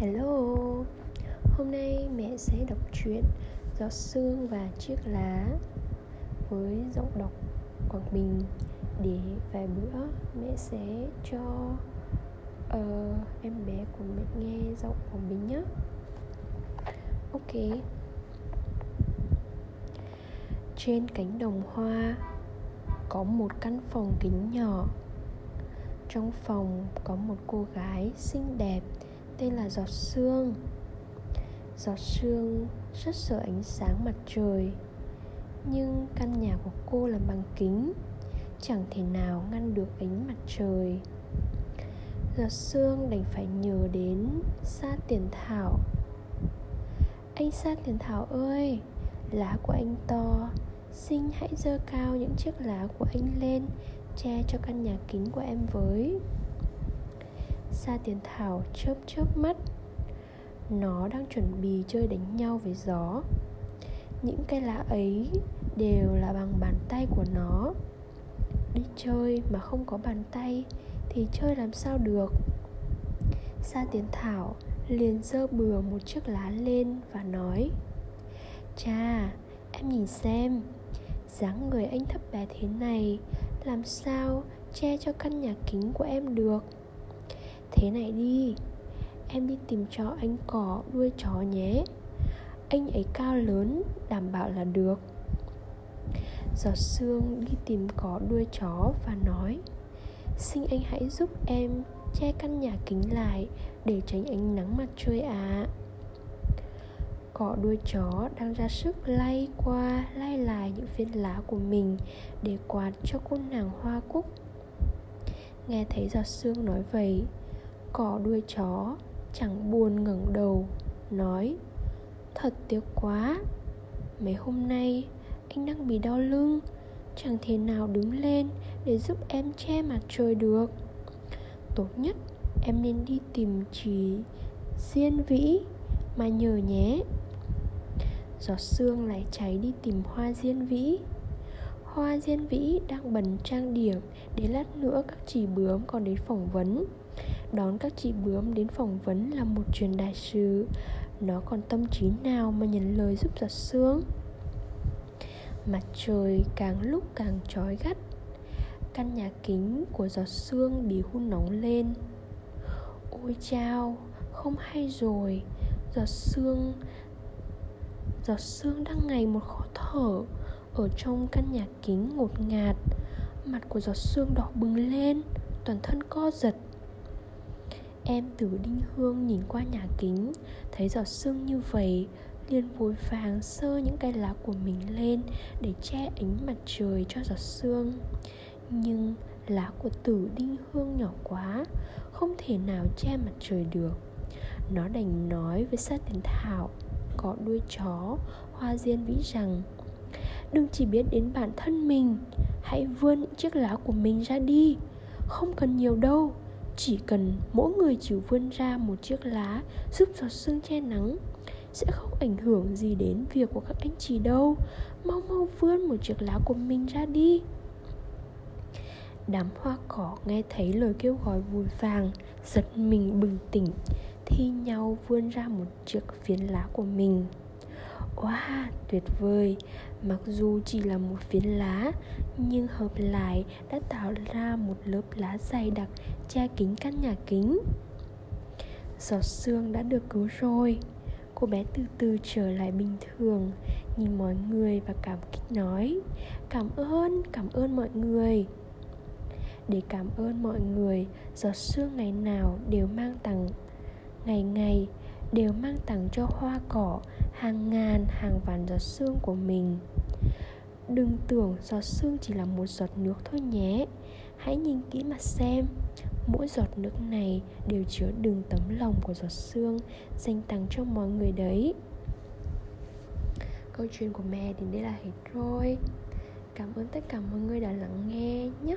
Hello, hôm nay mẹ sẽ đọc truyện Giọt sương và chiếc lá với giọng đọc Quảng Bình. Để vài bữa mẹ sẽ cho em bé của mẹ nghe giọng Quảng Bình nhé. Ok. Trên cánh đồng hoa có một căn phòng kính nhỏ. Trong phòng có một cô gái xinh đẹp tên là Giọt sương. Giọt sương rất sợ ánh sáng mặt trời, nhưng căn nhà của cô làm bằng kính, chẳng thể nào ngăn được ánh mặt trời. Giọt sương đành phải nhờ đến Sa Tiền Thảo. Anh Sa Tiền Thảo ơi, lá của anh to, xin hãy giơ cao những chiếc lá của anh lên, che cho căn nhà kính của em với. Sa Tiền Thảo chớp mắt. Nó đang chuẩn bị chơi đánh nhau với gió. Những cái lá ấy đều là bằng bàn tay của nó. Đi chơi mà không có bàn tay thì chơi làm sao được. Sa Tiền Thảo liền giơ bừa một chiếc lá lên và nói: Chà, em nhìn xem, dáng người anh thấp bé thế này, làm sao che cho căn nhà kính của em được. Thế này đi, em đi tìm cho anh cỏ đuôi chó nhé. Anh ấy cao lớn, đảm bảo là được. Giọt sương đi tìm cỏ đuôi chó và nói: Xin anh hãy giúp em che căn nhà kính lại để tránh ánh nắng mặt trời ạ. Cỏ đuôi chó đang ra sức lay qua lay lại những phiến lá của mình để quạt cho cô nàng hoa cúc. Nghe thấy Giọt sương nói vậy, cỏ đuôi chó chẳng buồn ngẩng đầu, nói: Thật tiếc quá, mấy hôm nay anh đang bị đau lưng, chẳng thể nào đứng lên để giúp em che mặt trời được. Tốt nhất em nên đi tìm chị Diên Vĩ mà nhờ nhé. Giọt sương lại cháy đi tìm hoa Diên Vĩ. Hoa Diên Vĩ đang bần trang điểm để lát nữa các chị bướm còn đến phỏng vấn. Đón các chị bướm đến phỏng vấn là một chuyện đại sự. Nó còn tâm trí nào mà nhận lời giúp Giọt sương. Mặt trời càng lúc càng chói gắt. Căn nhà kính của Giọt sương bị hun nóng lên. Ôi chao, không hay rồi. Giọt sương đang ngày một khó thở. Ở trong căn nhà kính ngột ngạt, mặt của Giọt sương đỏ bừng lên, toàn thân co giật. Em Tử Đinh Hương nhìn qua nhà kính, thấy Giọt sương như vậy, liền vội vàng sơ những cái lá của mình lên để che ánh mặt trời cho Giọt sương. Nhưng lá của Tử Đinh Hương nhỏ quá, không thể nào che mặt trời được. Nó đành nói với Sa Tiền Thảo, cỏ đuôi chó, hoa Diên Vĩ rằng: Đừng chỉ biết đến bản thân mình, hãy vươn những chiếc lá của mình ra đi. Không cần nhiều đâu, chỉ cần mỗi người chịu vươn ra một chiếc lá giúp Giọt sương che nắng, sẽ không ảnh hưởng gì đến việc của các anh chị đâu. Mau vươn một chiếc lá của mình ra đi. Đám hoa cỏ nghe thấy lời kêu gọi vội vàng, giật mình bừng tỉnh, thi nhau vươn ra một chiếc phiến lá của mình. Wow, tuyệt vời! Mặc dù chỉ là một phiến lá, nhưng hợp lại đã tạo ra một lớp lá dày đặc che kín căn nhà kính. Giọt sương đã được cứu rồi. Cô bé từ từ trở lại bình thường, nhìn mọi người và cảm kích nói: Cảm ơn mọi người. Để cảm ơn mọi người, Giọt sương ngày ngày đều mang tặng cho hoa cỏ hàng ngàn hàng vạn giọt sương của mình. Đừng tưởng giọt sương chỉ là một giọt nước thôi nhé. Hãy nhìn kỹ mà xem, mỗi giọt nước này đều chứa đựng tấm lòng của giọt sương dành tặng cho mọi người đấy. Câu chuyện của mẹ đến đây là hết rồi. Cảm ơn tất cả mọi người đã lắng nghe nhé.